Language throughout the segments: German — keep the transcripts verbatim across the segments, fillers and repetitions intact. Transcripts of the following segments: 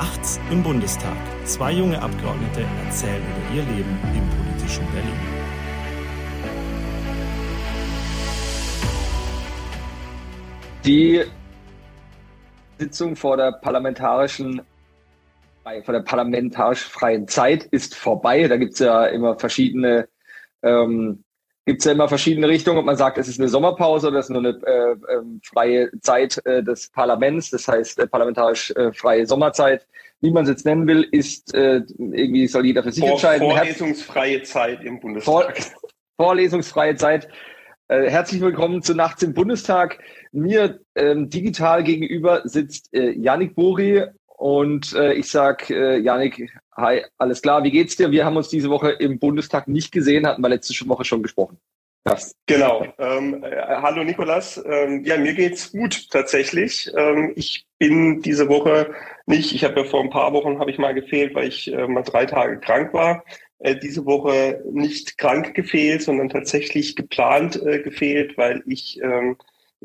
Nachts im Bundestag. Zwei junge Abgeordnete erzählen über ihr Leben im politischen Berlin. Die Sitzung vor der parlamentarischen, vor der parlamentarisch freien Zeit ist vorbei. Da gibt es ja immer verschiedene ähm, gibt es ja immer verschiedene Richtungen, ob man sagt, es ist eine Sommerpause oder es ist nur eine äh, äh, freie Zeit äh, des Parlaments, das heißt äh, parlamentarisch äh, freie Sommerzeit, wie man es jetzt nennen will, ist äh, irgendwie soll jeder für sich vor, entscheiden. Vorlesungsfreie Zeit im Bundestag. Vor, vorlesungsfreie Zeit. Äh, herzlich willkommen zu Nachts im Bundestag. Mir äh, digital gegenüber sitzt äh, Yannick Bury und äh, ich sage, äh, Yannick, hi, alles klar, wie geht's dir? Wir haben uns diese Woche im Bundestag nicht gesehen, hatten wir letzte Woche schon gesprochen. Ja. Genau. Ähm, äh, hallo Nicolas. Ähm, ja, mir geht's gut tatsächlich. Ähm, ich bin diese Woche nicht, ich habe ja vor ein paar Wochen habe ich mal gefehlt, weil ich äh, mal drei Tage krank war. Äh, diese Woche nicht krank gefehlt, sondern tatsächlich geplant äh, gefehlt, weil ich ähm,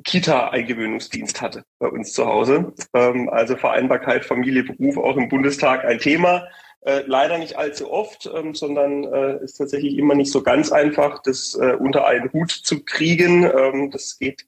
Kita-Eingewöhnungsdienst hatte bei uns zu Hause. Ähm, also Vereinbarkeit, Familie, Beruf auch im Bundestag ein Thema. Äh, leider nicht allzu oft, ähm, sondern äh, ist tatsächlich immer nicht so ganz einfach, das äh, unter einen Hut zu kriegen. Ähm, das geht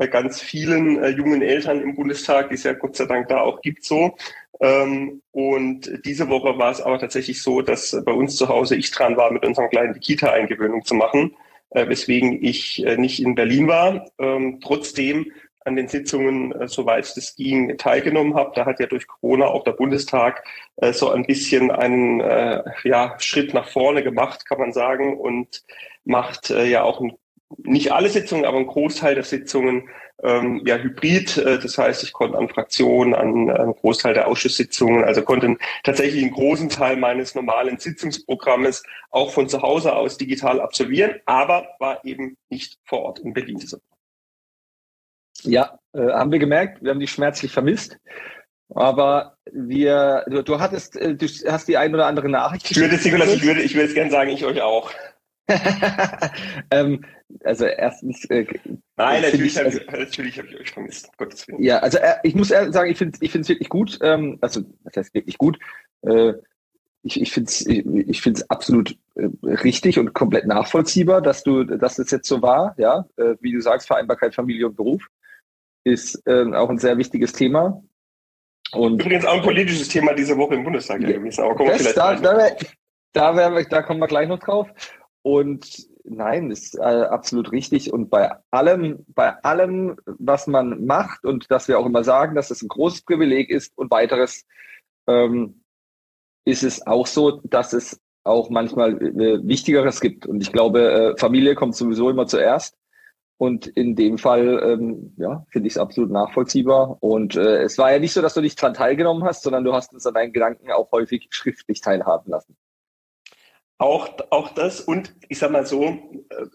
äh, ganz vielen äh, jungen Eltern im Bundestag, die es ja Gott sei Dank da auch gibt, so. Ähm, und diese Woche war es aber tatsächlich so, dass äh, bei uns zu Hause ich dran war, mit unserem Kleinen die Kita-Eingewöhnung zu machen, äh, weswegen ich äh, nicht in Berlin war. Ähm, trotzdem an den Sitzungen, äh, soweit das ging, teilgenommen habe. Da hat ja durch Corona auch der Bundestag äh, so ein bisschen einen äh, ja, Schritt nach vorne gemacht, kann man sagen, und macht äh, ja auch ein, nicht alle Sitzungen, aber einen Großteil der Sitzungen ähm, ja hybrid. Äh, das heißt, ich konnte an Fraktionen, an, an einen Großteil der Ausschusssitzungen, also konnte tatsächlich einen großen Teil meines normalen Sitzungsprogrammes auch von zu Hause aus digital absolvieren, aber war eben nicht vor Ort in Berlin. Ja, äh, haben wir gemerkt, wir haben dich schmerzlich vermisst, aber wir, du, du hattest, äh, du hast die ein oder andere Nachricht. Ich würde jetzt, Nicolas, ich würde, ich würde jetzt gerne sagen, ich euch auch. ähm, also erstens. Äh, Nein, natürlich, ich, also, natürlich habe ich euch vermisst. Gottes Willen. Ja, also äh, ich muss ehrlich sagen, ich finde, ich finde es wirklich gut. Ähm, also das heißt wirklich gut. Äh, ich ich finde es, ich, ich finde es absolut äh, richtig und komplett nachvollziehbar, dass du, dass das jetzt so war. Ja, äh, wie du sagst, Vereinbarkeit Familie und Beruf ist ähm, auch ein sehr wichtiges Thema. Und übrigens auch ein politisches Thema diese Woche im Bundestag ja, gewesen. Aber kommen wir vielleicht da, da, wär, da, wär, da, wär, da kommen wir gleich noch drauf. Und nein, ist äh, absolut richtig. Und bei allem, bei allem, was man macht und dass wir auch immer sagen, dass es ein großes Privileg ist und weiteres, ähm, ist es auch so, dass es auch manchmal äh, Wichtigeres gibt. Und ich glaube, äh, Familie kommt sowieso immer zuerst. Und in dem Fall, ähm, ja, finde ich es absolut nachvollziehbar. Und äh, es war ja nicht so, dass du nicht daran teilgenommen hast, sondern du hast uns an deinen Gedanken auch häufig schriftlich teilhaben lassen. Auch, auch das. Und ich sag mal so, äh,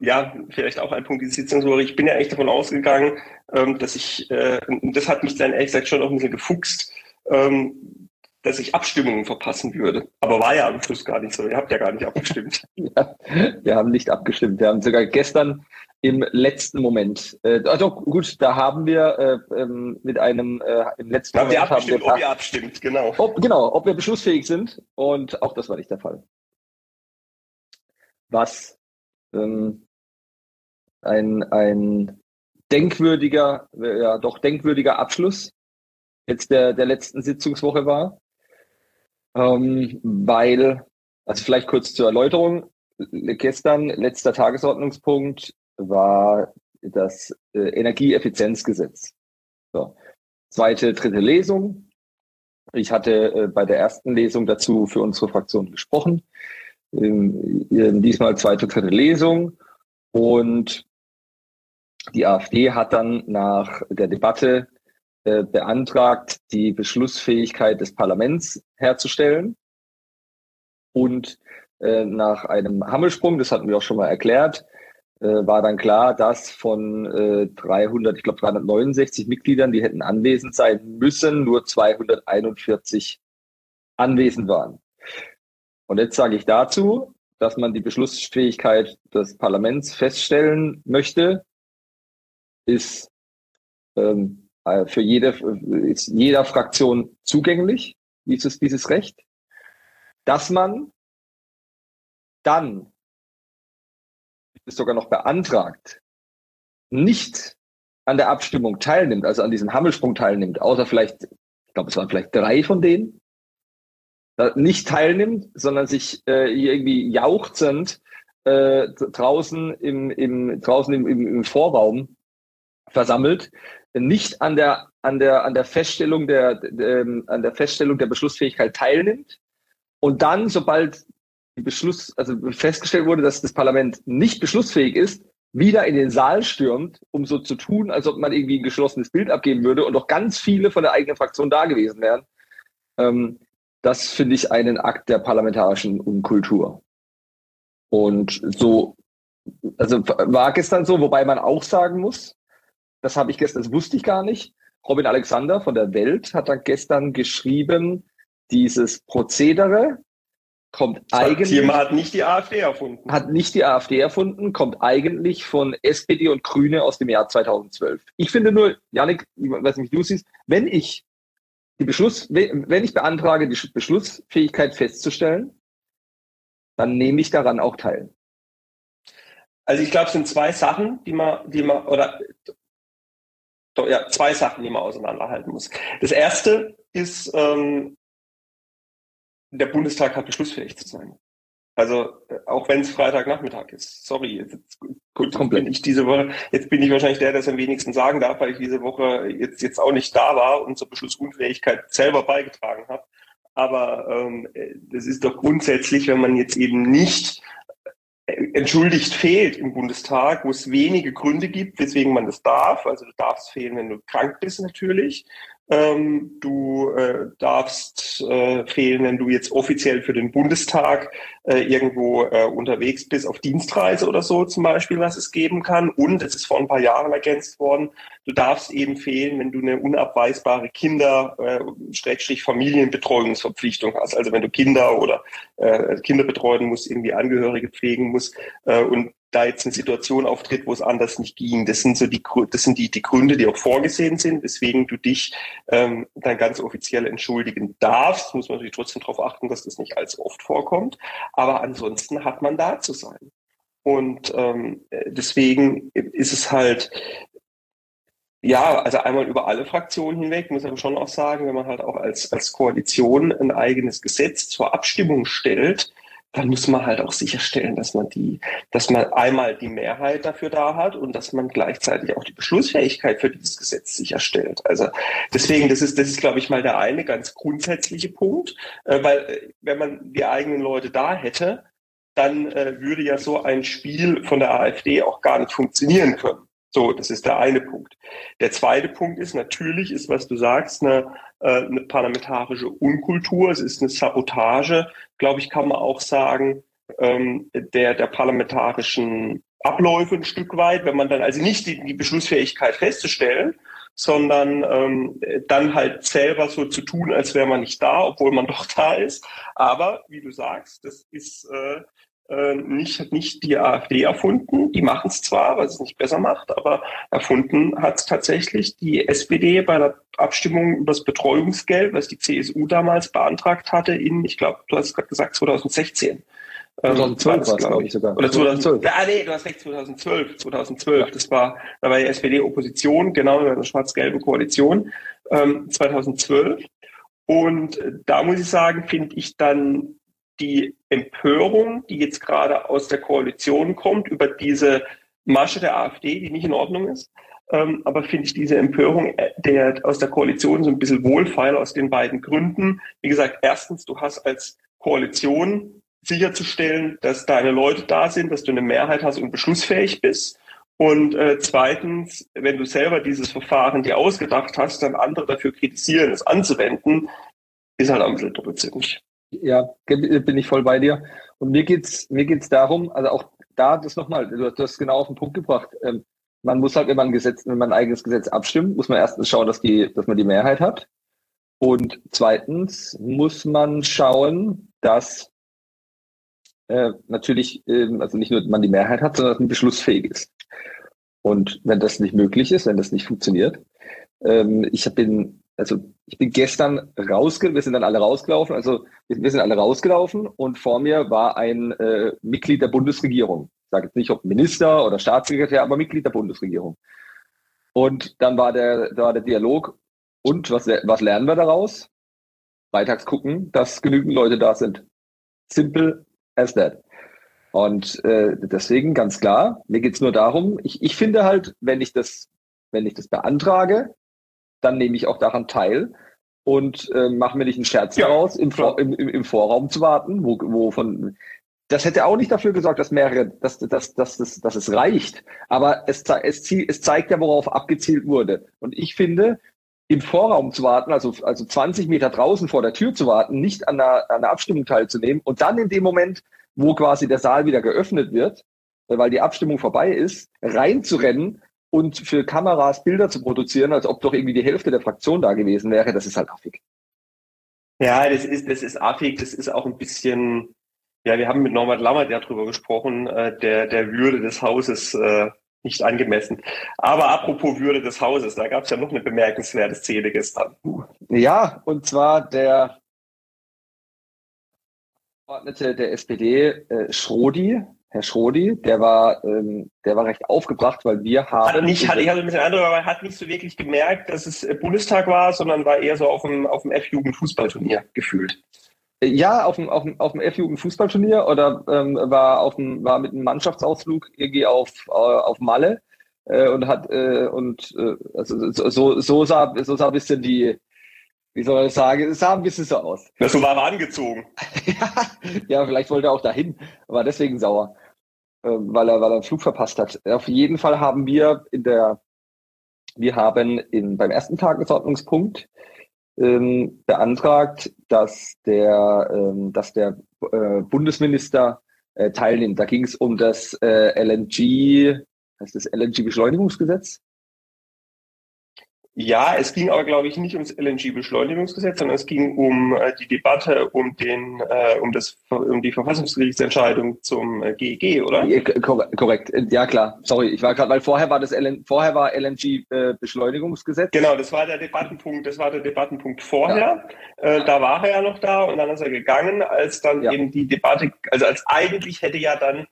ja, vielleicht auch ein Punkt, diese Sitzungswoche. Ich bin ja echt davon ausgegangen, ähm, dass ich, äh, das hat mich dann ehrlich gesagt schon auch ein bisschen gefuchst, ähm, dass ich Abstimmungen verpassen würde. Aber war ja am Schluss gar nicht so. Ihr habt ja gar nicht abgestimmt. Ja, wir haben nicht abgestimmt. Wir haben sogar gestern im letzten Moment. Äh, doch, gut, da haben wir äh, ähm, mit einem äh, im letzten Moment haben wir abgestimmt, ob ihr abstimmt, genau. Ob, genau, ob wir beschlussfähig sind. Und auch das war nicht der Fall. Was ähm, ein, ein denkwürdiger, ja doch denkwürdiger Abschluss jetzt der, der letzten Sitzungswoche war. Ähm, weil, also vielleicht kurz zur Erläuterung, gestern letzter Tagesordnungspunkt war das äh, Energieeffizienzgesetz. So. Zweite, dritte Lesung. Ich hatte äh, bei der ersten Lesung dazu für unsere Fraktion gesprochen. Ähm, diesmal zweite, dritte Lesung. Und die AfD hat dann nach der Debatte äh, beantragt, die Beschlussfähigkeit des Parlaments herzustellen. Und äh, nach einem Hammelsprung, das hatten wir auch schon mal erklärt, war dann klar, dass von äh, dreihundert, ich glaube dreihundertneunundsechzig Mitgliedern, die hätten anwesend sein müssen, nur zweihunderteinundvierzig anwesend waren. Und jetzt sage ich dazu, dass man die Beschlussfähigkeit des Parlaments feststellen möchte, ist ähm, Für jede, ist jeder Fraktion zugänglich, dieses, dieses Recht, dass man dann, ist sogar noch beantragt, nicht an der Abstimmung teilnimmt, also an diesem Hammelsprung teilnimmt, außer vielleicht, ich glaube, es waren vielleicht drei von denen, nicht teilnimmt, sondern sich äh, irgendwie jauchzend äh, draußen im, im, draußen im, im, im Vorraum versammelt, nicht an der, an der, an der Feststellung der, der, an der Feststellung der Beschlussfähigkeit teilnimmt und dann, sobald die Beschluss, also festgestellt wurde, dass das Parlament nicht beschlussfähig ist, wieder in den Saal stürmt, um so zu tun, als ob man irgendwie ein geschlossenes Bild abgeben würde und doch ganz viele von der eigenen Fraktion da gewesen wären. Ähm, das finde ich einen Akt der parlamentarischen Unkultur. Und so, also war gestern so, wobei man auch sagen muss, das habe ich gestern, das wusste ich gar nicht. Robin Alexander von der Welt hat dann gestern geschrieben, dieses Prozedere kommt eigentlich. Das Thema hat nicht die AfD erfunden. Hat nicht die AfD erfunden, kommt eigentlich von S P D und Grüne aus dem Jahr zweitausendzwölf. Ich finde nur, Yannick, ich weiß nicht, wie du siehst, wenn ich die Beschluss, wenn ich beantrage, die Beschlussfähigkeit festzustellen, dann nehme ich daran auch teil. Also ich glaube, es sind zwei Sachen, die man, die man, oder ja, zwei Sachen, die man auseinanderhalten muss. Das erste ist, ähm, der Bundestag hat beschlussfähig zu sein. Also auch wenn es Freitagnachmittag ist. Sorry, jetzt, jetzt, jetzt bin ich diese Woche, jetzt bin ich wahrscheinlich der, der es am wenigsten sagen darf, weil ich diese Woche jetzt jetzt auch nicht da war und zur Beschlussunfähigkeit selber beigetragen habe. Aber ähm, das ist doch grundsätzlich, wenn man jetzt eben nicht entschuldigt fehlt im Bundestag, wo es wenige Gründe gibt, weswegen man das darf. Also du darfst fehlen, wenn du krank bist natürlich. Ähm, du äh, darfst äh, fehlen, wenn du jetzt offiziell für den Bundestag äh, irgendwo äh, unterwegs bist, auf Dienstreise oder so zum Beispiel, was es geben kann. Und es ist vor ein paar Jahren ergänzt worden, du darfst eben fehlen, wenn du eine unabweisbare Kinder- äh, Schrägstrich Familienbetreuungsverpflichtung hast. Also wenn du Kinder oder äh, Kinder betreuen musst, irgendwie Angehörige pflegen musst äh, und da jetzt eine Situation auftritt, wo es anders nicht ging. Das sind so die, das sind die, die Gründe, die auch vorgesehen sind, weswegen du dich ähm, dann ganz offiziell entschuldigen darfst. Muss man natürlich trotzdem darauf achten, dass das nicht allzu oft vorkommt. Aber ansonsten hat man da zu sein. Und ähm, deswegen ist es halt, ja, also einmal über alle Fraktionen hinweg, muss aber schon auch sagen, wenn man halt auch als, als Koalition ein eigenes Gesetz zur Abstimmung stellt, dann muss man halt auch sicherstellen, dass man die, dass man einmal die Mehrheit dafür da hat und dass man gleichzeitig auch die Beschlussfähigkeit für dieses Gesetz sicherstellt. Also deswegen, das ist, das ist, glaube ich, mal der eine ganz grundsätzliche Punkt, äh, weil äh, wenn man die eigenen Leute da hätte, dann äh, würde ja so ein Spiel von der AfD auch gar nicht funktionieren können. So, das ist der eine Punkt. Der zweite Punkt ist, natürlich ist, was du sagst, eine, eine parlamentarische Unkultur. Es ist eine Sabotage, glaube ich, kann man auch sagen, der, der parlamentarischen Abläufe ein Stück weit, wenn man dann also nicht die, die Beschlussfähigkeit festzustellen, sondern ähm, dann halt selber so zu tun, als wäre man nicht da, obwohl man doch da ist. Aber, wie du sagst, das ist... Äh, Nicht, hat nicht die AfD erfunden, die machen es zwar, weil es nicht besser macht, aber erfunden hat es tatsächlich die S P D bei der Abstimmung über das Betreuungsgeld, was die C S U damals beantragt hatte in, ich glaube, du hast gerade gesagt, zwanzig sechzehn. zwanzig zwölf war es, glaube ich, sogar. Oder zwanzig zwölf. Ja, nee, du hast recht, zwanzig zwölf. zwanzig zwölf, das war, da war die S P D-Opposition, genau, eine schwarz-gelbe Koalition, ähm, zwanzig zwölf. Und da muss ich sagen, finde ich dann die Empörung, die jetzt gerade aus der Koalition kommt, über diese Masche der AfD, die nicht in Ordnung ist. Ähm, aber finde ich diese Empörung der, aus der Koalition so ein bisschen wohlfeil aus den beiden Gründen. Wie gesagt, erstens, du hast als Koalition sicherzustellen, dass deine Leute da sind, dass du eine Mehrheit hast und beschlussfähig bist. Und äh, zweitens, wenn du selber dieses Verfahren dir ausgedacht hast, dann andere dafür kritisieren, es anzuwenden, ist halt ein bisschen doppelsinnig. Ja, bin ich voll bei dir. Und mir geht's, mir geht's darum, also auch da das nochmal, du hast das genau auf den Punkt gebracht. Ähm, man muss halt, wenn man ein Gesetz, wenn man ein eigenes Gesetz abstimmt, muss man erstens schauen, dass die, dass man die Mehrheit hat. Und zweitens muss man schauen, dass äh, natürlich, ähm, also nicht nur man die Mehrheit hat, sondern dass man beschlussfähig ist. Und wenn das nicht möglich ist, wenn das nicht funktioniert, ähm, ich bin, also ich bin gestern rausge, wir sind dann alle rausgelaufen, also wir sind alle rausgelaufen und vor mir war ein äh, Mitglied der Bundesregierung. Ich sage jetzt nicht, ob Minister oder Staatssekretär, aber Mitglied der Bundesregierung. Und dann war der, da war der Dialog, und was, was lernen wir daraus? Freitags gucken, dass genügend Leute da sind. Simple as that. Und äh, deswegen ganz klar, mir geht es nur darum, ich, ich finde halt, wenn ich das, wenn ich das beantrage, dann nehme ich auch daran teil und äh, mache mir nicht einen Scherz ja, daraus, im, Vor, im, im Vorraum zu warten, wo, wo von... Das hätte auch nicht dafür gesorgt, dass mehrere, dass, dass, dass, dass, dass es reicht. Aber es, es, es zeigt ja, worauf abgezielt wurde. Und ich finde, im Vorraum zu warten, also, also zwanzig Meter draußen vor der Tür zu warten, nicht an einer, an einer Abstimmung teilzunehmen und dann in dem Moment, wo quasi der Saal wieder geöffnet wird, weil die Abstimmung vorbei ist, reinzurennen und für Kameras Bilder zu produzieren, als ob doch irgendwie die Hälfte der Fraktion da gewesen wäre, das ist halt affig. Ja, das ist, das ist affig, das ist auch ein bisschen... Ja, wir haben mit Norbert Lammert ja drüber gesprochen, äh, der, der Würde des Hauses äh, nicht angemessen. Aber apropos Würde des Hauses, da gab es ja noch eine bemerkenswerte Szene gestern. Ja, und zwar der Abgeordnete der S P D, äh, Schrodi, Herr Schrodi, der war, ähm, der war recht aufgebracht, weil wir haben... Hat nicht, hat, ich hatte ein bisschen andere, aber er hat nicht so wirklich gemerkt, dass es Bundestag war, sondern war eher so auf dem, auf dem F-Jugend-Fußballturnier gefühlt. Ja, auf dem, auf dem, auf dem F-Jugend-Fußballturnier oder ähm, war, auf dem, war mit einem Mannschaftsausflug irgendwie auf, äh, auf Malle äh, und hat äh, und äh, also, so, so, sah, so sah ein bisschen die, wie soll man das sagen, es sah ein bisschen so aus. Ja, so war er angezogen. Ja, vielleicht wollte er auch dahin, war deswegen sauer, äh, weil er, weil er einen Flug verpasst hat. Auf jeden Fall haben wir in der, wir haben in, beim ersten Tagesordnungspunkt Ähm, beantragt, dass der, ähm, dass der äh, Bundesminister äh, teilnimmt. Da ging es um das äh, L N G, heißt das L N G-Beschleunigungsgesetz? Ja, es ging aber, glaube ich, nicht ums L N G-Beschleunigungsgesetz, sondern es ging um äh, die Debatte um den, äh, um das, um die Verfassungsgerichtsentscheidung zum äh, G E G, oder? Ja, kor- korrekt, ja klar. Sorry, ich war gerade, weil vorher war das L N, vorher war L N G-Beschleunigungsgesetz. Äh, genau, das war der Debattenpunkt. Das war der Debattenpunkt vorher. Ja. Äh, da war er ja noch da und dann ist er gegangen, als dann ja. eben die Debatte, also als eigentlich hätte ja dann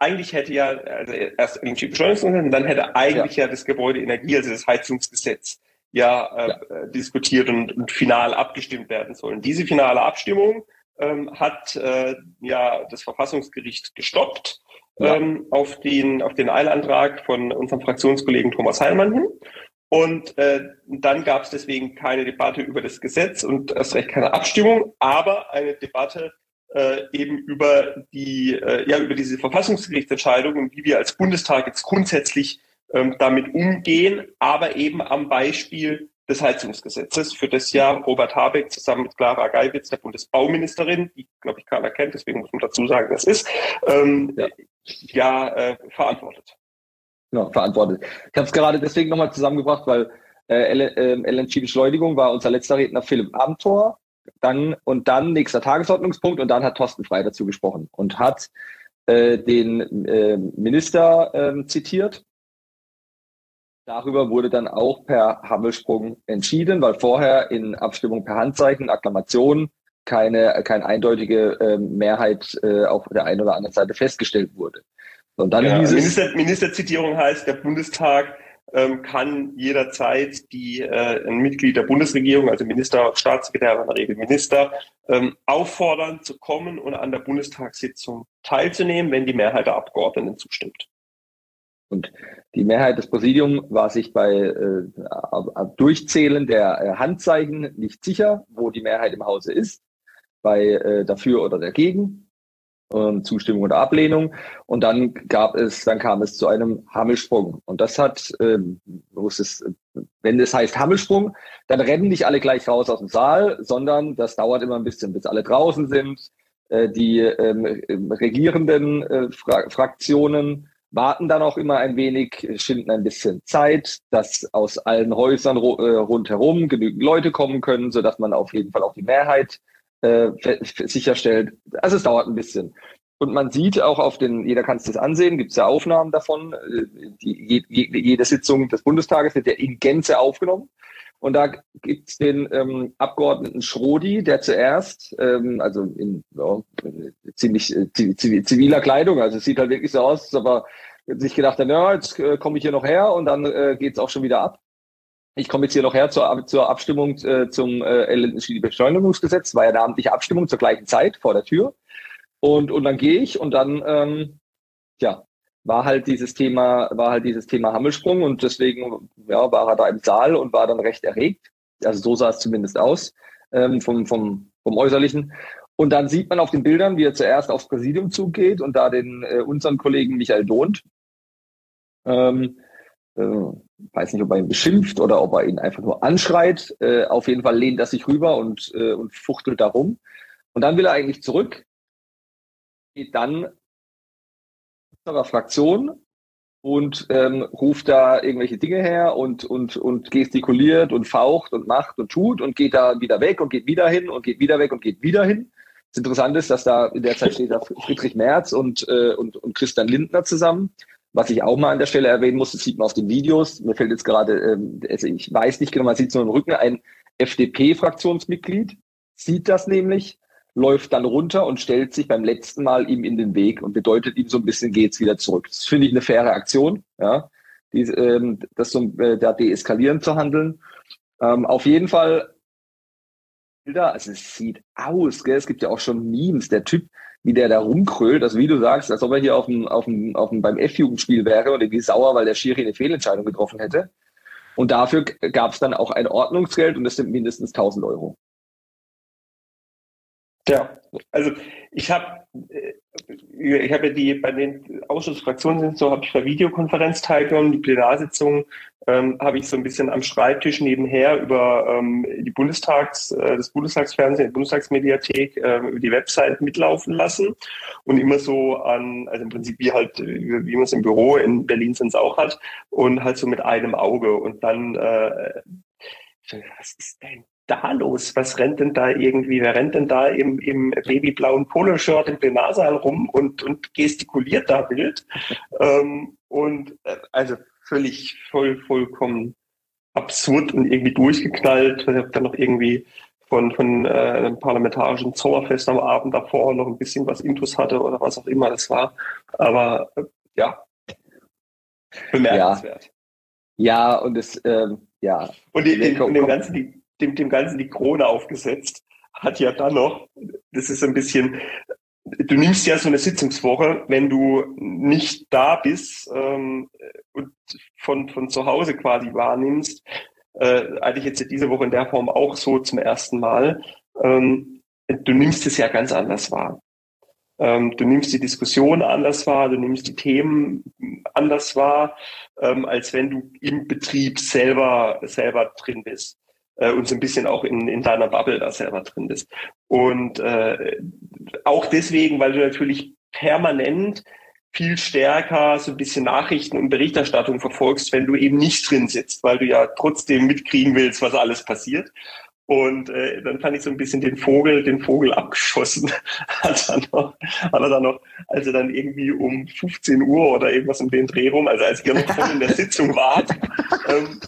Eigentlich hätte ja, also erst irgendwie Beschleunigungsgesetz, dann hätte eigentlich ja, ja das Gebäudeenergie, also das Heizungsgesetz, ja, äh, ja. diskutiert und, und final abgestimmt werden sollen. Diese finale Abstimmung ähm, hat äh, ja das Verfassungsgericht gestoppt ja. ähm, auf den, auf den Eilantrag von unserem Fraktionskollegen Thomas Heilmann hin. Und äh, dann gab es deswegen keine Debatte über das Gesetz und erst recht keine Abstimmung, aber eine Debatte Äh, eben über die, äh, ja, über diese Verfassungsgerichtsentscheidung und wie wir als Bundestag jetzt grundsätzlich ähm, damit umgehen, aber eben am Beispiel des Heizungsgesetzes, für das ja Robert Habeck zusammen mit Clara Geywitz, der Bundesbauministerin, die, glaube ich, keiner kennt, deswegen muss man dazu sagen, das ist, ähm, ja, ja äh, verantwortet. Ja, verantwortet. Ich habe es gerade deswegen nochmal zusammengebracht, weil äh, L N G-Beschleunigung war unser letzter Redner Philipp Amthor. Dann, und dann nächster Tagesordnungspunkt und dann hat Thorsten Frei dazu gesprochen und hat äh, den äh, Minister äh, zitiert. Darüber wurde dann auch per Hammelsprung entschieden, weil vorher in Abstimmung per Handzeichen, Akklamation, keine, keine eindeutige äh, Mehrheit äh, auf der einen oder anderen Seite festgestellt wurde. Und dann ja, Minister, Ministerzitierung heißt, der Bundestag kann jederzeit die, äh, ein Mitglied der Bundesregierung, also Minister, Staatssekretär, in der Regel Minister, ähm, auffordern zu kommen und an der Bundestagssitzung teilzunehmen, wenn die Mehrheit der Abgeordneten zustimmt. Und die Mehrheit des Präsidiums war sich bei äh, Durchzählen der Handzeichen nicht sicher, wo die Mehrheit im Hause ist, bei äh, dafür oder dagegen. Zustimmung oder Ablehnung und dann gab es, dann kam es zu einem Hammelsprung und das hat, ähm, es ist, wenn es heißt Hammelsprung, dann rennen nicht alle gleich raus aus dem Saal, sondern das dauert immer ein bisschen, bis alle draußen sind. Äh, die ähm, regierenden äh, Fra- Fraktionen warten dann auch immer ein wenig, schinden ein bisschen Zeit, dass aus allen Häusern ro- äh, rundherum genügend Leute kommen können, sodass man auf jeden Fall auch die Mehrheit sicherstellt. Also es dauert ein bisschen. Und man sieht auch auf den, jeder kann es das ansehen, gibt es ja Aufnahmen davon, die, jede, jede Sitzung des Bundestages wird ja in Gänze aufgenommen Und da gibt es den ähm, Abgeordneten Schrodi, der zuerst, ähm, also in, ja, in ziemlich äh, ziviler Kleidung, also es sieht halt wirklich so aus, aber sich gedacht hat, ja, jetzt äh, komme ich hier noch her und dann äh, geht es auch schon wieder ab. Ich komme jetzt hier noch her zur, zur Abstimmung äh, zum äh, L N G-Beschleunigungsgesetz, war ja eine amtliche Abstimmung zur gleichen Zeit vor der Tür. Und, und dann gehe ich und dann, ähm, ja, war halt dieses Thema, war halt dieses Thema Hammelsprung und deswegen ja, war er da im Saal und war dann recht erregt. Also so sah es zumindest aus, ähm, vom, vom, vom Äußerlichen. Und dann sieht man auf den Bildern, wie er zuerst aufs Präsidium zugeht und da den äh, unseren Kollegen Michael Donth, ähm, äh, weiß nicht, ob er ihn beschimpft oder ob er ihn einfach nur anschreit. Äh, auf jeden Fall lehnt er sich rüber und, äh, und fuchtelt da rum. Und dann will er eigentlich zurück, geht dann unserer Fraktion und ähm, ruft da irgendwelche Dinge her und, und, und gestikuliert und faucht und macht und tut und geht da wieder weg und geht wieder hin und geht wieder weg und geht wieder hin. Das Interessante ist, dass da in der Zeit steht da Friedrich Merz und, äh, und, und Christian Lindner zusammen. Was ich auch mal an der Stelle erwähnen muss, das sieht man auf den Videos. Mir fällt jetzt gerade, ähm, also ich weiß nicht genau, man sieht es nur im Rücken, ein F D P-Fraktionsmitglied sieht das nämlich, läuft dann runter und stellt sich beim letzten Mal ihm in den Weg und bedeutet ihm so ein bisschen, geht's wieder zurück. Das finde ich eine faire Aktion, ja, die, ähm, das so äh, da deeskalierend zu handeln. Ähm, auf jeden Fall, also es sieht aus, gell? Es gibt ja auch schon Memes, der Typ, wie der da rumkrölt, also wie du sagst, als ob er hier auf dem, auf dem, auf dem, beim F-Jugendspiel wäre und irgendwie sauer, weil der Schiri eine Fehlentscheidung getroffen hätte. Und dafür gab es dann auch ein Ordnungsgeld und das sind mindestens tausend Euro. Ja, also ich habe ich habe ja die bei den Ausschussfraktionen sind so, habe ich bei Videokonferenz teilgenommen, die Plenarsitzung ähm, habe ich so ein bisschen am Schreibtisch nebenher über ähm, die Bundestags äh, das Bundestagsfernsehen, die Bundestagsmediathek äh, über die Website mitlaufen lassen und immer so an, also im Prinzip wie halt wie, wie man es im Büro in Berlin sonst auch hat und halt so mit einem Auge und dann äh, was ist denn da los? Was rennt denn da irgendwie? Wer rennt denn da im, im babyblauen Poloshirt im Plenarsaal rum und, und gestikuliert da wild? ähm, und äh, also völlig, voll, vollkommen absurd und irgendwie durchgeknallt. Ich habe dann noch irgendwie von, von äh, einem parlamentarischen Sommerfest am Abend davor noch ein bisschen was Intus hatte oder was auch immer das war. Aber äh, ja, bemerkenswert. Ja, ja und es, ähm, ja. Und in, in, in dem ganzen, die, Dem, dem Ganzen die Krone aufgesetzt, hat ja dann noch, das ist ein bisschen, du nimmst ja so eine Sitzungswoche, wenn du nicht da bist ähm, und von, von zu Hause quasi wahrnimmst, äh, hatte ich jetzt diese Woche in der Form auch so zum ersten Mal, ähm, du nimmst es ja ganz anders wahr. Ähm, du nimmst die Diskussion anders wahr, du nimmst die Themen anders wahr, ähm, als wenn du im Betrieb selber, selber drin bist. Und so ein bisschen auch in, in deiner Bubble da selber drin bist. Und äh, auch deswegen, weil du natürlich permanent viel stärker so ein bisschen Nachrichten und Berichterstattung verfolgst, wenn du eben nicht drin sitzt, weil du ja trotzdem mitkriegen willst, was alles passiert. Und äh, dann fand ich so ein bisschen den Vogel, den Vogel abgeschossen, hat er noch, hat er dann noch, als er dann irgendwie um fünfzehn Uhr oder irgendwas um den Dreh rum, also als ihr noch voll in der Sitzung wart, ähm,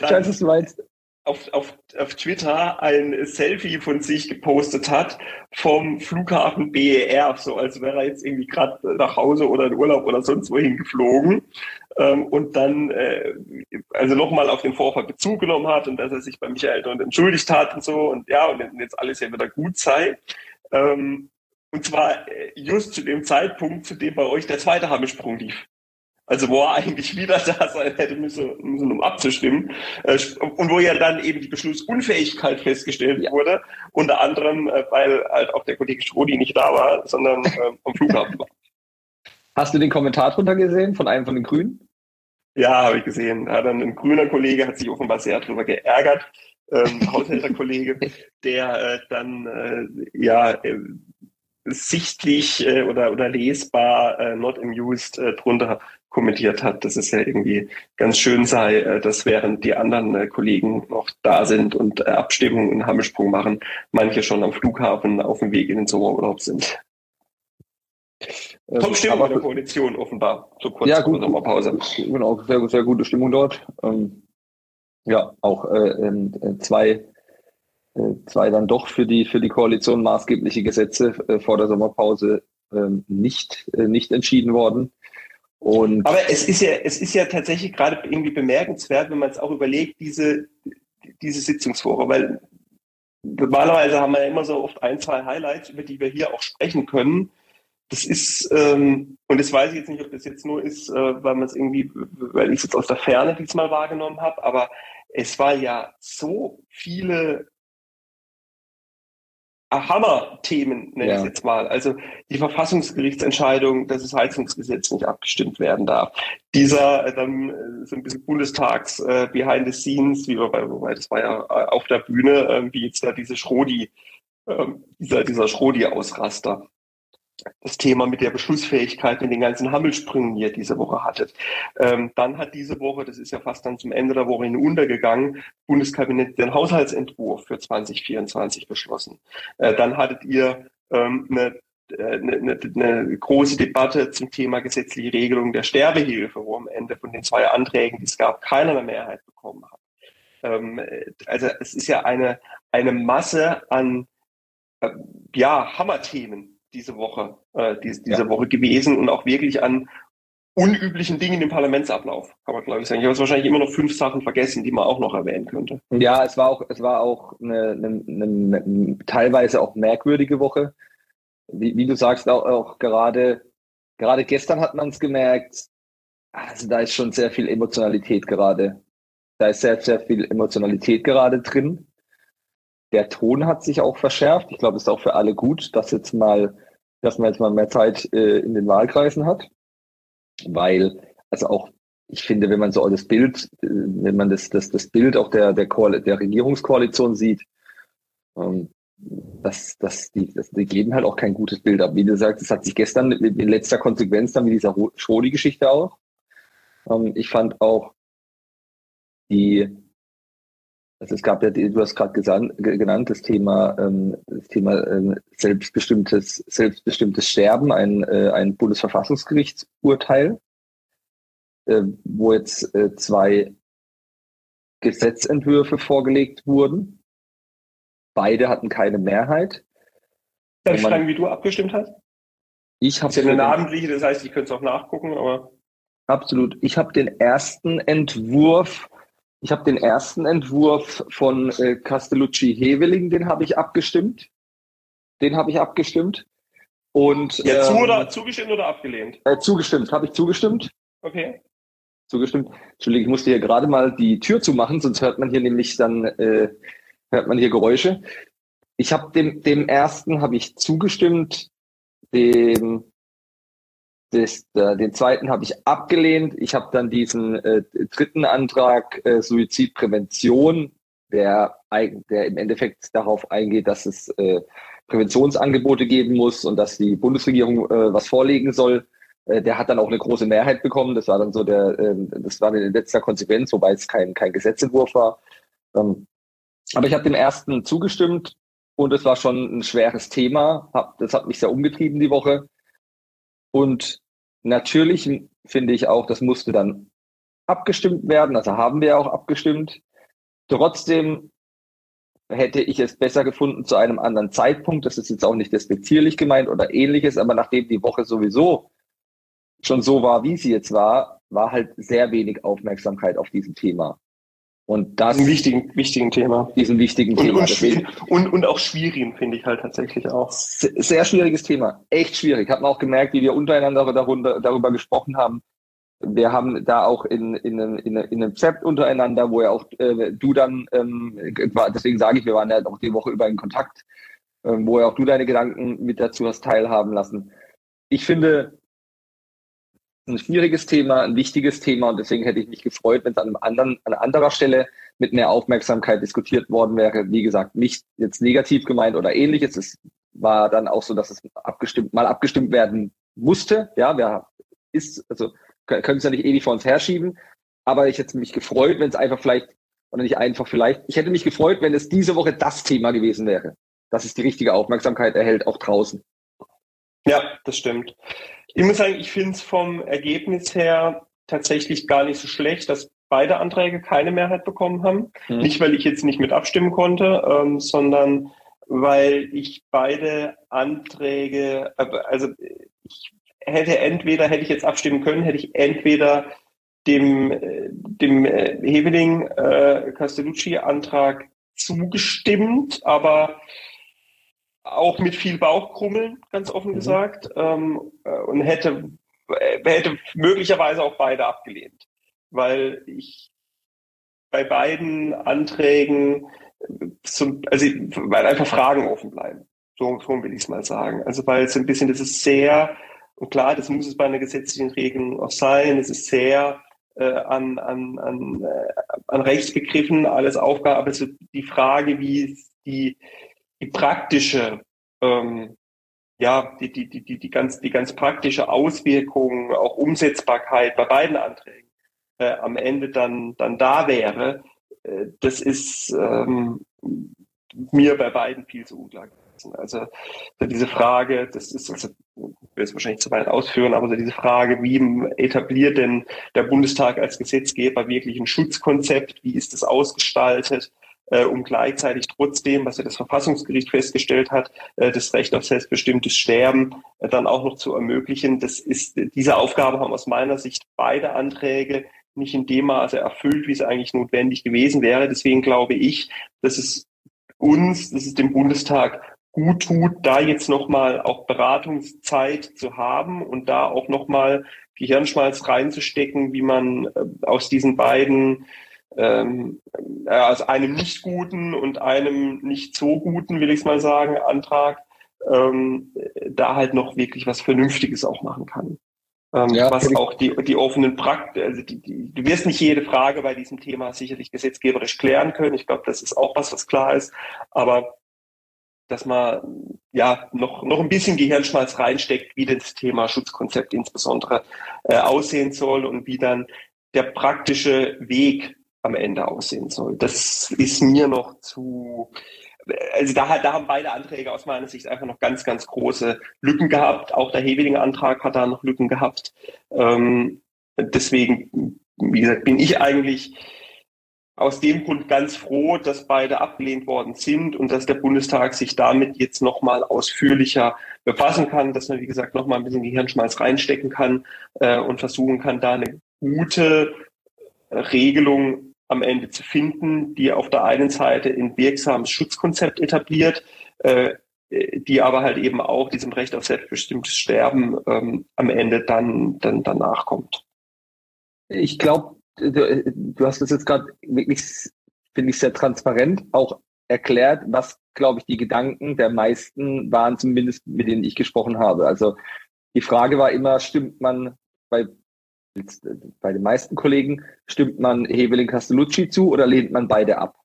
dann, ich weiß, Auf, auf, auf Twitter ein Selfie von sich gepostet hat vom Flughafen B E R, so als wäre er jetzt irgendwie gerade nach Hause oder in Urlaub oder sonst wohin geflogen ähm, und dann äh, also nochmal auf den Vorfall Bezug genommen hat und dass er sich bei Michael Donth entschuldigt hat und so und ja und jetzt alles ja wieder gut sei. Ähm, und zwar just zu dem Zeitpunkt, zu dem bei euch der zweite Hammelsprung lief. Also wo er eigentlich wieder da sein hätte müssen, müssen um abzustimmen. Und wo ja dann eben die Beschlussunfähigkeit festgestellt ja. wurde. Unter anderem, weil halt auch der Kollege Schrodi nicht da war, sondern vom Flughafen war. Hast du den Kommentar drunter gesehen von einem von den Grünen? Ja, habe ich gesehen. Ja, dann ein grüner Kollege hat sich offenbar sehr darüber geärgert. Ähm, Haushälterkollege, der äh, dann, äh, ja... Äh, sichtlich äh, oder, oder lesbar äh, not amused äh, drunter kommentiert hat, dass es ja irgendwie ganz schön sei, äh, dass während die anderen äh, Kollegen noch da sind und äh, Abstimmungen und Hammelsprung machen, manche schon am Flughafen auf dem Weg in den Sommerurlaub sind. Äh, Top-Stimmung in der Koalition offenbar, so kurz ja, vor der Sommerpause. Genau, sehr, sehr gute Stimmung dort. Ähm, ja auch äh, zwei, äh, zwei dann doch für die, für die Koalition maßgebliche Gesetze äh, vor der Sommerpause äh, nicht, äh, nicht entschieden worden. Und aber es ist ja, es ist ja tatsächlich gerade irgendwie bemerkenswert, wenn man es auch überlegt, diese, diese Sitzungswoche, weil normalerweise haben wir ja immer so oft ein, zwei Highlights, über die wir hier auch sprechen können. Das ist, ähm, und das weiß ich jetzt nicht, ob das jetzt nur ist, äh, weil man es irgendwie, weil ich es jetzt aus der Ferne diesmal wahrgenommen habe, aber es war ja so viele Hammer-Themen, nenne ich es jetzt mal. Also die Verfassungsgerichtsentscheidung, dass das Heizungsgesetz nicht abgestimmt werden darf. Dieser äh, dann so ein bisschen Bundestags äh, Behind the Scenes, wie wir bei, das war ja auf der Bühne, äh, wie jetzt da diese Schrodi, äh, dieser, dieser Schrodi-Ausraster. Das Thema mit der Beschlussfähigkeit, mit den ganzen Hammelsprüngen, die ihr diese Woche hattet. Ähm, dann hat diese Woche, das ist ja fast dann zum Ende der Woche hinuntergegangen, Bundeskabinett den Haushaltsentwurf für zwanzig vierundzwanzig beschlossen. Äh, dann hattet ihr ähm, eine, eine, eine große Debatte zum Thema gesetzliche Regelung der Sterbehilfe, wo am Ende von den zwei Anträgen, die es gab, keiner eine Mehrheit bekommen hat. Ähm, also es ist ja eine, eine Masse an äh, ja, Hammerthemen diese Woche, äh, diese, diese ja. Woche gewesen und auch wirklich an unüblichen Dingen im Parlamentsablauf, kann man glaube ich sagen. Ich habe wahrscheinlich immer noch fünf Sachen vergessen, die man auch noch erwähnen könnte. Ja, es war auch, es war auch eine, eine, eine, eine teilweise auch merkwürdige Woche. Wie, wie du sagst, auch, auch gerade, gerade gestern hat man es gemerkt, also da ist schon sehr viel Emotionalität gerade. Da ist sehr, sehr viel Emotionalität gerade drin. Der Ton hat sich auch verschärft. Ich glaube, es ist auch für alle gut, dass jetzt mal, dass man jetzt mal mehr Zeit äh, in den Wahlkreisen hat. Weil, also auch, ich finde, wenn man so das Bild, äh, wenn man das, das, das Bild auch der, der, Koal- der Regierungskoalition sieht, ähm, das, das, die, das, die geben halt auch kein gutes Bild ab. Wie du sagst, es hat sich gestern in letzter Konsequenz dann mit dieser Schrodi-Geschichte auch. Ähm, ich fand auch die, Also es gab ja, du hast gerade genannt, das Thema, das Thema selbstbestimmtes, selbstbestimmtes Sterben, ein, ein Bundesverfassungsgerichtsurteil, wo jetzt zwei Gesetzentwürfe vorgelegt wurden. Beide hatten keine Mehrheit. Darf ich fragen, wie du abgestimmt hast? Ich habe eine namentliche, das heißt, ich könnte es auch nachgucken, aber. Absolut. Ich habe den ersten Entwurf. Ich habe den ersten Entwurf von äh, Castellucci Heveling, den habe ich abgestimmt. Den habe ich abgestimmt. Und, ja, ähm, zu oder, zugestimmt oder abgelehnt? Äh, zugestimmt, habe ich zugestimmt. Okay. Zugestimmt. Entschuldigung, ich musste hier gerade mal die Tür zumachen, sonst hört man hier nämlich dann äh, hört man hier Geräusche. Ich habe dem, dem ersten habe ich zugestimmt, dem Das, äh, den zweiten habe ich abgelehnt. Ich habe dann diesen äh, dritten Antrag äh, Suizidprävention, der, der im Endeffekt darauf eingeht, dass es äh, Präventionsangebote geben muss und dass die Bundesregierung äh, was vorlegen soll. Äh, der hat dann auch eine große Mehrheit bekommen. Das war dann so der, äh, das war in letzter Konsequenz, wobei es kein, kein Gesetzentwurf war. Ähm, aber ich habe dem ersten zugestimmt und es war schon ein schweres Thema. Hab, das hat mich sehr umgetrieben die Woche. Und natürlich finde ich auch, das musste dann abgestimmt werden, also haben wir auch abgestimmt. Trotzdem hätte ich es besser gefunden zu einem anderen Zeitpunkt, das ist jetzt auch nicht despektierlich gemeint oder ähnliches, aber nachdem die Woche sowieso schon so war, wie sie jetzt war, war halt sehr wenig Aufmerksamkeit auf diesem Thema. Und das... Diesen wichtigen, wichtigen Thema. Diesen wichtigen und, Thema. Und, und, und auch schwierigen, finde ich halt tatsächlich auch. Sehr, sehr schwieriges Thema. Echt schwierig. Hat man auch gemerkt, wie wir untereinander darunter, darüber gesprochen haben. Wir haben da auch in, in, in, in einem Chat untereinander, wo ja auch äh, du dann, ähm, deswegen sage ich, wir waren ja auch die Woche über in Kontakt, äh, wo ja auch du deine Gedanken mit dazu hast teilhaben lassen. Ich finde... ein schwieriges Thema, ein wichtiges Thema und deswegen hätte ich mich gefreut, wenn es an, einem anderen, an anderer Stelle mit mehr Aufmerksamkeit diskutiert worden wäre. Wie gesagt, nicht jetzt negativ gemeint oder ähnliches. Es war dann auch so, dass es abgestimmt, mal abgestimmt werden musste. Ja, wir ist, also können es ja nicht ewig vor uns herschieben. Aber ich hätte mich gefreut, wenn es einfach vielleicht, oder nicht einfach vielleicht, ich hätte mich gefreut, wenn es diese Woche das Thema gewesen wäre, dass es die richtige Aufmerksamkeit erhält, auch draußen. Ja, das stimmt. Ich muss sagen, ich finde es vom Ergebnis her tatsächlich gar nicht so schlecht, dass beide Anträge keine Mehrheit bekommen haben. Mhm. Nicht, weil ich jetzt nicht mit abstimmen konnte, ähm, sondern weil ich beide Anträge, also ich hätte entweder, hätte ich jetzt abstimmen können, hätte ich entweder dem, dem Heveling äh, Castellucci-Antrag zugestimmt, aber auch mit viel Bauchkrummeln, ganz offen mhm. gesagt, ähm, und hätte, hätte möglicherweise auch beide abgelehnt, weil ich bei beiden Anträgen zum, also weil einfach Fragen offen bleiben. So, so will ich es mal sagen. Also weil es ein bisschen, das ist sehr, und klar, das muss es bei einer gesetzlichen Regelung auch sein, es ist sehr äh, an, an, an, äh, an Rechtsbegriffen alles Aufgabe, aber so die Frage, wie die, die praktische, ähm, ja, die, die, die, die, die ganz, die ganz praktische Auswirkung, auch Umsetzbarkeit bei beiden Anträgen äh, am Ende dann, dann da wäre, äh, das ist ähm, mir bei beiden viel zu unklar. Also diese Frage, das ist, also, ich will es wahrscheinlich zu weit ausführen, aber so diese Frage, wie etabliert denn der Bundestag als Gesetzgeber wirklich ein Schutzkonzept, wie ist das ausgestaltet, äh, um gleichzeitig trotzdem, was ja das Verfassungsgericht festgestellt hat, äh, das Recht auf selbstbestimmtes Sterben äh, dann auch noch zu ermöglichen. Das ist, diese Aufgabe haben aus meiner Sicht beide Anträge nicht in dem Maße erfüllt, wie es eigentlich notwendig gewesen wäre. Deswegen glaube ich, dass es uns, dass es dem Bundestag gut tut, da jetzt nochmal auch Beratungszeit zu haben und da auch nochmal Gehirnschmalz reinzustecken, wie man aus diesen beiden, ähm, aus einem nicht guten und einem nicht so guten, will ich es mal sagen, Antrag, ähm, da halt noch wirklich was Vernünftiges auch machen kann. Ähm, ja, was auch die, die offenen Praktiken, also die, die, du wirst nicht jede Frage bei diesem Thema sicherlich gesetzgeberisch klären können. Ich glaube, das ist auch was, was klar ist. Aber dass man ja noch, noch ein bisschen Gehirnschmalz reinsteckt, wie das Thema Schutzkonzept insbesondere äh, aussehen soll und wie dann der praktische Weg am Ende aussehen soll. Das ist mir noch zu, also da, da haben beide Anträge aus meiner Sicht einfach noch ganz, ganz große Lücken gehabt. Auch der Heveling-Antrag hat da noch Lücken gehabt. Ähm, deswegen, wie gesagt, bin ich eigentlich aus dem Grund ganz froh, dass beide abgelehnt worden sind und dass der Bundestag sich damit jetzt nochmal ausführlicher befassen kann, dass man, wie gesagt, nochmal ein bisschen Gehirnschmalz reinstecken kann äh, und versuchen kann, da eine gute Regelung am Ende zu finden, die auf der einen Seite ein wirksames Schutzkonzept etabliert, äh, die aber halt eben auch diesem Recht auf selbstbestimmtes Sterben ähm, am Ende dann, dann danach kommt. Ich glaube, Du, du hast das jetzt gerade wirklich, finde ich, sehr transparent auch erklärt, was, glaube ich, die Gedanken der meisten waren, zumindest mit denen ich gesprochen habe. Also die Frage war immer, stimmt man bei, bei den meisten Kollegen, stimmt man Heveling Castellucci zu oder lehnt man beide ab?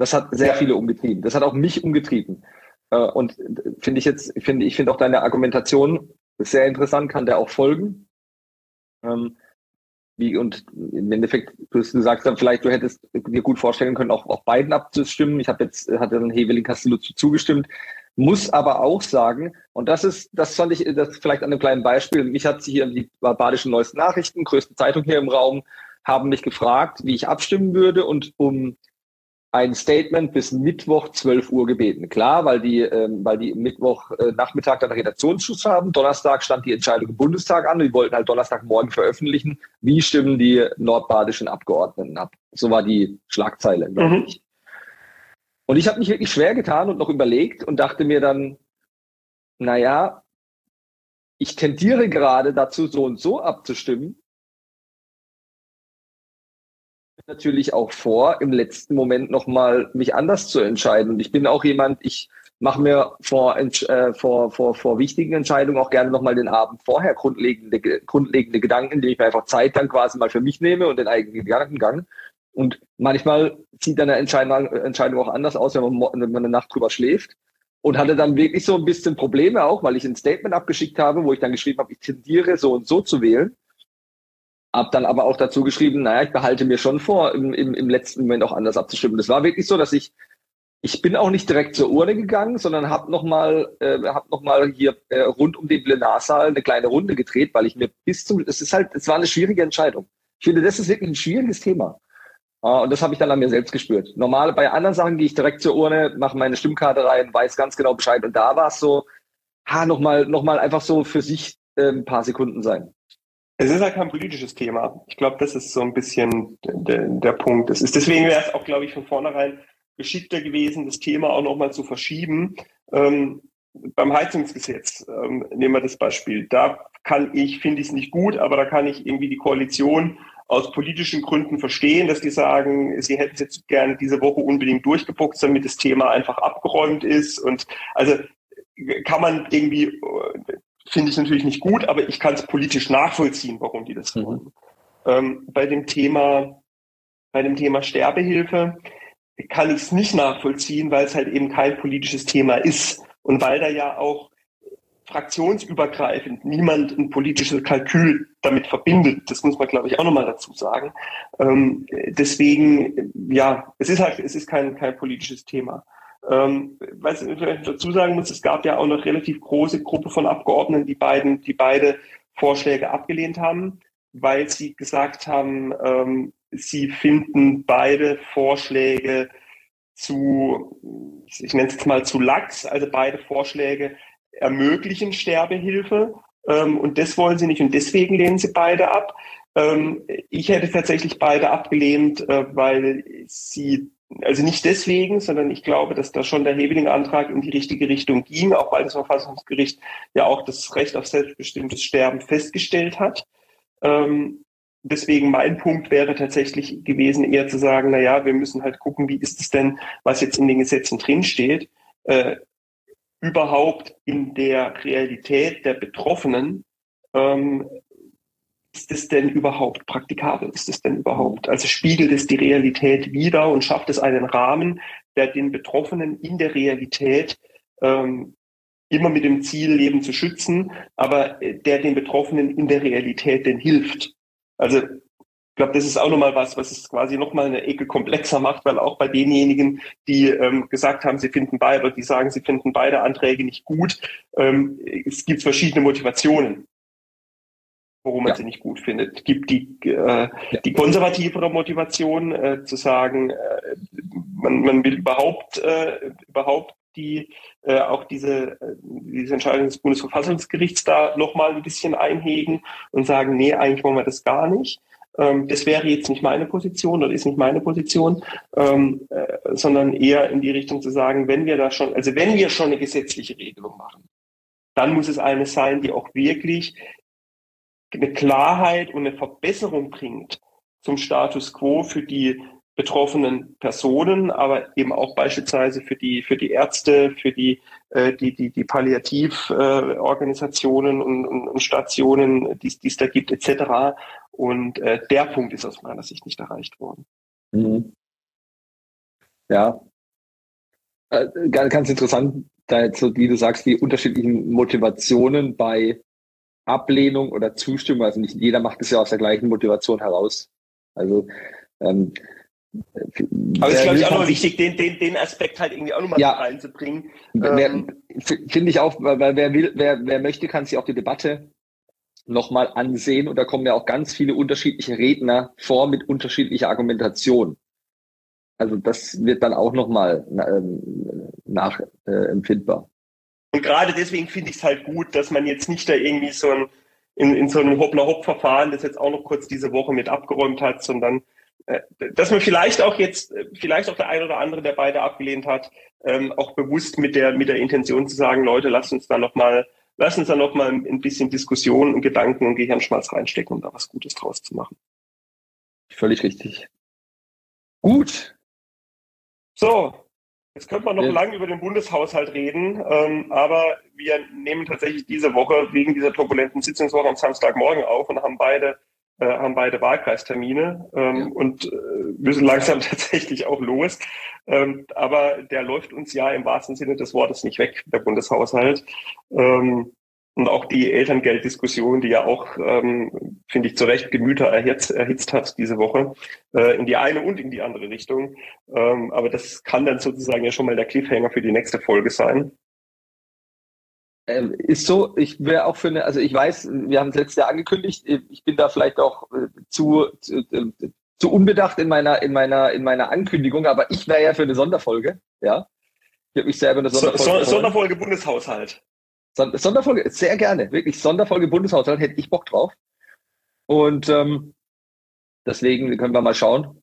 Das hat sehr viele umgetrieben. Das hat auch mich umgetrieben. Und finde ich jetzt, finde ich finde auch deine Argumentation sehr interessant, kann der auch folgen. Wie, und im Endeffekt, du sagst dann vielleicht, du hättest dir gut vorstellen können, auch, auch beiden abzustimmen. Ich habe jetzt, hatte dann Heveling Castellucci zugestimmt, muss aber auch sagen, und das ist, das fand ich, das vielleicht an einem kleinen Beispiel. Mich hat sie hier die Badischen Neuesten Nachrichten, größte Zeitung hier im Raum, haben mich gefragt, wie ich abstimmen würde und um ein Statement bis Mittwoch zwölf Uhr gebeten. Klar, weil die, ähm, weil die Mittwochnachmittag äh, dann Redaktionsschluss haben. Donnerstag stand die Entscheidung im Bundestag an. Die wollten halt Donnerstagmorgen veröffentlichen. Wie stimmen die nordbadischen Abgeordneten ab? So war die Schlagzeile, glaube mhm. ich. Und ich habe mich wirklich schwer getan und noch überlegt und dachte mir dann, naja, ich tendiere gerade dazu, so und so abzustimmen. Natürlich auch vor, im letzten Moment nochmal mich anders zu entscheiden. Und ich bin auch jemand, ich mache mir vor, äh, vor, vor, vor wichtigen Entscheidungen auch gerne nochmal den Abend vorher grundlegende, grundlegende Gedanken, indem ich mir einfach Zeit dann quasi mal für mich nehme und den eigenen Gedankengang. Und manchmal sieht dann eine Entscheidung, Entscheidung auch anders aus, wenn man, wenn man eine Nacht drüber schläft. Und hatte dann wirklich so ein bisschen Probleme auch, weil ich ein Statement abgeschickt habe, wo ich dann geschrieben habe, ich tendiere so und so zu wählen. Hab dann aber auch dazu geschrieben, naja, ich behalte mir schon vor, im, im, im letzten Moment auch anders abzustimmen. Das war wirklich so, dass ich, ich bin auch nicht direkt zur Urne gegangen, sondern habe nochmal äh, hab noch mal hier äh, rund um den Plenarsaal eine kleine Runde gedreht, weil ich mir bis zum, es ist halt, es war eine schwierige Entscheidung. Ich finde, das ist wirklich ein schwieriges Thema. Und das habe ich dann an mir selbst gespürt. Normal bei anderen Sachen gehe ich direkt zur Urne, mache meine Stimmkarte rein, weiß ganz genau Bescheid. Und da war es so, ha, nochmal noch mal einfach so für sich äh, ein paar Sekunden sein. Es ist halt kein politisches Thema. Ich glaube, das ist so ein bisschen der, der Punkt. Es ist, deswegen wäre es auch, glaube ich, von vornherein geschickter gewesen, das Thema auch nochmal zu verschieben. Ähm, beim Heizungsgesetz, ähm, nehmen wir das Beispiel, da kann ich, finde ich es nicht gut, aber da kann ich irgendwie die Koalition aus politischen Gründen verstehen, dass die sagen, sie hätten es jetzt gerne diese Woche unbedingt durchgeboxt, damit das Thema einfach abgeräumt ist. Und also kann man irgendwie, finde ich natürlich nicht gut, aber ich kann es politisch nachvollziehen, warum die das tun. Mhm. Ähm, bei dem Thema, bei dem Thema Sterbehilfe kann ich es nicht nachvollziehen, weil es halt eben kein politisches Thema ist und weil da ja auch fraktionsübergreifend niemand ein politisches Kalkül damit verbindet. Das muss man, glaube ich, auch nochmal dazu sagen. Ähm, deswegen, ja, es ist halt, es ist kein, kein politisches Thema. Ähm, was ich vielleicht dazu sagen muss, es gab ja auch eine relativ große Gruppe von Abgeordneten, die beiden, die beide Vorschläge abgelehnt haben, weil sie gesagt haben, ähm, sie finden beide Vorschläge zu, ich nenne es jetzt mal zu lax, also beide Vorschläge ermöglichen Sterbehilfe ähm, und das wollen sie nicht und deswegen lehnen sie beide ab. Ähm, ich hätte tatsächlich beide abgelehnt, äh, weil sie, also nicht deswegen, sondern ich glaube, dass da schon der Heveling-Antrag in die richtige Richtung ging, auch weil das Verfassungsgericht ja auch das Recht auf selbstbestimmtes Sterben festgestellt hat. Ähm, Deswegen mein Punkt wäre tatsächlich gewesen, eher zu sagen, na ja, wir müssen halt gucken, wie ist es denn, was jetzt in den Gesetzen drinsteht, äh, überhaupt in der Realität der Betroffenen, ähm, ist es denn überhaupt praktikabel? Ist es denn überhaupt? Also spiegelt es die Realität wider und schafft es einen Rahmen, der den Betroffenen in der Realität ähm, immer mit dem Ziel, Leben zu schützen, aber der den Betroffenen in der Realität denn hilft? Also ich glaube, das ist auch nochmal was, was es quasi nochmal eine Ecke komplexer macht, weil auch bei denjenigen, die ähm, gesagt haben, sie finden beide, oder die sagen, sie finden beide Anträge nicht gut, ähm, es gibt verschiedene Motivationen, warum man ja. sie nicht gut findet. Es gibt die, äh, ja. die konservativere Motivation, äh, zu sagen, äh, man, man will überhaupt, äh, überhaupt die äh, auch diese, äh, diese Entscheidung des Bundesverfassungsgerichts da nochmal ein bisschen einhegen und sagen, nee, eigentlich wollen wir das gar nicht. Ähm, das wäre jetzt nicht meine Position oder ist nicht meine Position, ähm, äh, sondern eher in die Richtung zu sagen, wenn wir da schon, also wenn wir schon eine gesetzliche Regelung machen, dann muss es eine sein, die auch wirklich eine Klarheit und eine Verbesserung bringt zum Status quo für die betroffenen Personen, aber eben auch beispielsweise für die für die Ärzte, für die äh, die die die Palliativorganisationen äh, und, und, und Stationen, die es da gibt, et cetera. Und äh, der Punkt ist aus meiner Sicht nicht erreicht worden. Mhm. Ja, äh, ganz, ganz interessant, da jetzt so, wie du sagst, die unterschiedlichen Motivationen bei Ablehnung oder Zustimmung. Also nicht jeder macht es ja aus der gleichen Motivation heraus. Also ähm, aber es ist, glaube ich, auch nochmal wichtig, den, den, den Aspekt halt irgendwie auch nochmal ja, reinzubringen. Ähm, Finde ich auch, weil wer will, wer, wer möchte, kann sich auch die Debatte nochmal ansehen. Und da kommen ja auch ganz viele unterschiedliche Redner vor mit unterschiedlicher Argumentation. Also das wird dann auch nochmal ähm, nachempfindbar. Äh, Und gerade deswegen finde ich es halt gut, dass man jetzt nicht da irgendwie so ein, in, in so einem Hoppla-Hopp-Verfahren, das jetzt auch noch kurz diese Woche mit abgeräumt hat, sondern dass man vielleicht auch jetzt, vielleicht auch der ein oder andere, der beide abgelehnt hat, ähm, auch bewusst mit der, mit der Intention zu sagen, Leute, lasst uns da nochmal, lasst uns da nochmal ein bisschen Diskussion und Gedanken und Gehirnschmalz reinstecken, um da was Gutes draus zu machen. Völlig richtig. Gut. So. Jetzt könnte man noch ja. lange über den Bundeshaushalt reden, ähm, aber wir nehmen tatsächlich diese Woche wegen dieser turbulenten Sitzungswoche am Samstagmorgen auf und haben beide Äh, haben beide Wahlkreistermine ähm, ja. und äh, müssen langsam tatsächlich auch los. Ähm, aber der läuft uns ja im wahrsten Sinne des Wortes nicht weg, der Bundeshaushalt. Ähm, und auch die Elterngelddiskussion, die ja auch, ähm, finde ich, zu Recht Gemüter erhitzt, erhitzt hat diese Woche, äh, in die eine und in die andere Richtung. Ähm, aber das kann dann sozusagen ja schon mal der Cliffhanger für die nächste Folge sein. Ähm, ist so, ich wäre auch für eine, also ich weiß, wir haben es letztes Jahr angekündigt, ich bin da vielleicht auch äh, zu, zu, äh, zu unbedacht in meiner, in meiner, in meiner Ankündigung, aber ich wäre ja für eine Sonderfolge, ja. Ich habe mich selber eine Sonderfolge. So, so, Sonderfolge Bundeshaushalt. Sonderfolge, sehr gerne, wirklich Sonderfolge Bundeshaushalt, hätte ich Bock drauf. Und ähm, deswegen können wir mal schauen,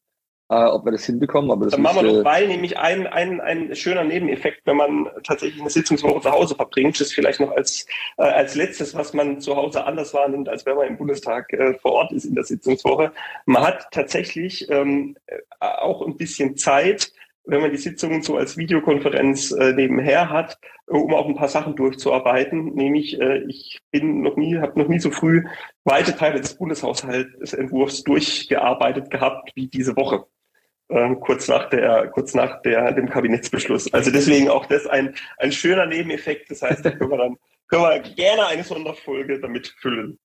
äh, ob wir das hinbekommen. Aber das dann machen wir doch, weil nämlich ein, ein, ein schöner Nebeneffekt, wenn man tatsächlich eine Sitzungswoche zu Hause verbringt, ist vielleicht noch als, äh, als letztes, was man zu Hause anders wahrnimmt, als wenn man im Bundestag äh, vor Ort ist in der Sitzungswoche. Man hat tatsächlich ähm, auch ein bisschen Zeit, wenn man die Sitzungen so als Videokonferenz äh, nebenher hat, um auch ein paar Sachen durchzuarbeiten. Nämlich, äh, ich bin noch nie, habe noch nie so früh weite Teile des Bundeshaushaltsentwurfs durchgearbeitet gehabt wie diese Woche, ähm, kurz nach der, kurz nach der, dem Kabinettsbeschluss. Also deswegen auch das ein, ein schöner Nebeneffekt. Das heißt, da können wir dann, können wir gerne eine Sonderfolge damit füllen.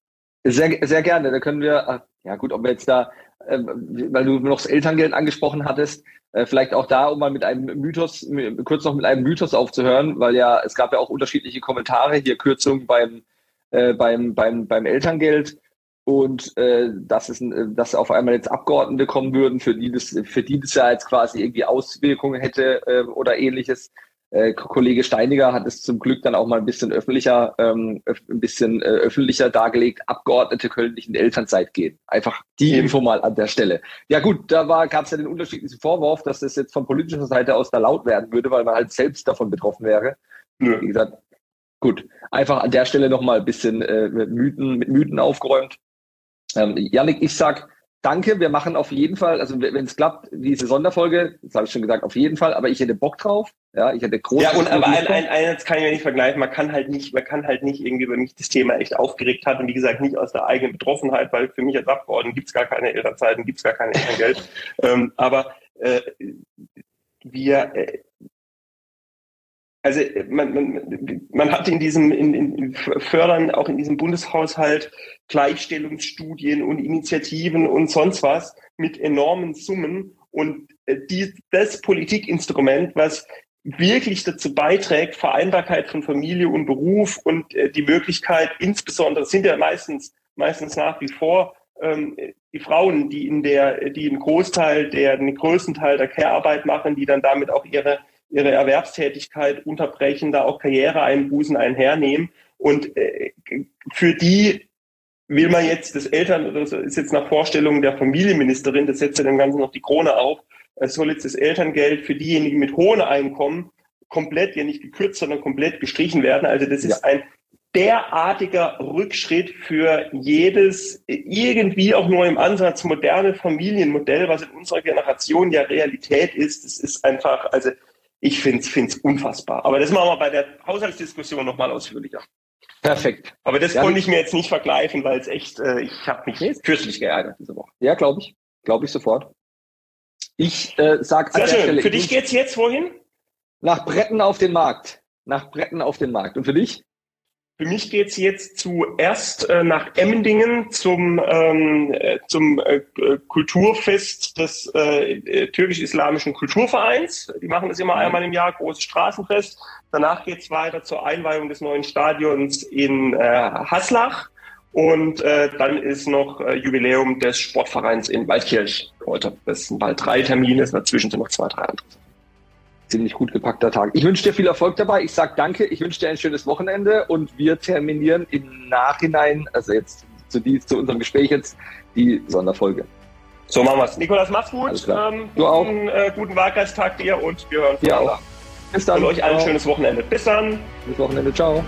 Sehr, sehr gerne. Da können wir, ja gut, ob wir jetzt da, weil du noch das Elterngeld angesprochen hattest, vielleicht auch da, um mal mit einem Mythos, kurz noch mit einem Mythos aufzuhören, weil ja, es gab ja auch unterschiedliche Kommentare, hier Kürzung beim, äh, beim, beim, beim Elterngeld und äh, dass, es, dass auf einmal jetzt Abgeordnete kommen würden, für die das, für die das ja jetzt quasi irgendwie Auswirkungen hätte äh, oder ähnliches. Äh, Kollege Steiniger hat es zum Glück dann auch mal ein bisschen öffentlicher, ähm, öf ein bisschen äh, öffentlicher dargelegt. Abgeordnete können nicht in Elternzeit gehen. Einfach die Info mal an der Stelle. Ja gut, da gab es ja den unterschiedlichen Vorwurf, dass das jetzt von politischer Seite aus da laut werden würde, weil man halt selbst davon betroffen wäre. Ja. Wie gesagt, gut, einfach an der Stelle nochmal ein bisschen äh, mit Mythen, mit Mythen aufgeräumt. Ähm, Yannick, ich sag danke, wir machen auf jeden Fall, also wenn es klappt, diese Sonderfolge, das habe ich schon gesagt, auf jeden Fall, aber ich hätte Bock drauf. Ja, ich hätte große. Ja, und aber eins ein, ein, kann ich mir nicht vergleichen. Man kann halt nicht, man kann halt nicht irgendwie, wenn mich das Thema echt aufgeregt hat und wie gesagt nicht aus der eigenen Betroffenheit, weil für mich als Abgeordneten gibt es gar keine Elternzeiten, gibt es gar kein Elterngeld. ähm, aber äh, wir, äh, also man, man, man hat in diesem in, in Fördern auch in diesem Bundeshaushalt Gleichstellungsstudien und Initiativen und sonst was mit enormen Summen und die, das Politikinstrument, was wirklich dazu beiträgt, Vereinbarkeit von Familie und Beruf und äh, die Möglichkeit, insbesondere sind ja meistens meistens nach wie vor ähm, die Frauen, die in der, die einen Großteil der, den größten Teil der Care-Arbeit machen, die dann damit auch ihre ihre Erwerbstätigkeit unterbrechen, da auch Karriereeinbußen einhernehmen und äh, für die will man jetzt das Eltern, das ist jetzt nach Vorstellung der Familienministerin, das setzt ja dem Ganzen noch die Krone auf, es soll jetzt das Elterngeld für diejenigen mit hohen Einkommen komplett, ja nicht gekürzt, sondern komplett gestrichen werden. Also das ist ja ein derartiger Rückschritt für jedes irgendwie auch nur im Ansatz moderne Familienmodell, was in unserer Generation ja Realität ist. Das ist einfach, also ich finde es unfassbar. Aber das machen wir bei der Haushaltsdiskussion nochmal ausführlicher. Perfekt. Aber das ja, konnte ich mir jetzt nicht vergleichen, weil es echt, äh, ich habe mich fürchterlich geärgert diese Woche. Ja, glaube ich. Glaube ich sofort. Ich äh, sage an der Stelle. Sehr schön. Für dich geht's jetzt wohin? Nach Bretten auf den Markt. Nach Bretten auf den Markt. Und für dich? Für mich geht's jetzt zuerst äh, nach Emmendingen zum, ähm, äh, zum äh, Kulturfest des äh, türkisch-islamischen Kulturvereins. Die machen das immer einmal im Jahr, großes Straßenfest. Danach geht's weiter zur Einweihung des neuen Stadions in äh, Haslach. Und äh, dann ist noch äh, Jubiläum des Sportvereins in Waldkirch heute. Das sind bald drei Termine, dazwischen sind noch zwei, drei andere. Ziemlich gut gepackter Tag. Ich wünsche dir viel Erfolg dabei. Ich sage danke. Ich wünsche dir ein schönes Wochenende und wir terminieren im Nachhinein, also jetzt zu, die, zu unserem Gespräch jetzt, die Sonderfolge. So machen wir es. Nicolas, mach's gut. Alles klar. Ähm, du guten, auch. Äh, guten Wahlkreistag dir und wir hören voneinander. Bis dann. Und euch allen ein schönes Wochenende. Bis dann. Bis Wochenende. Ciao.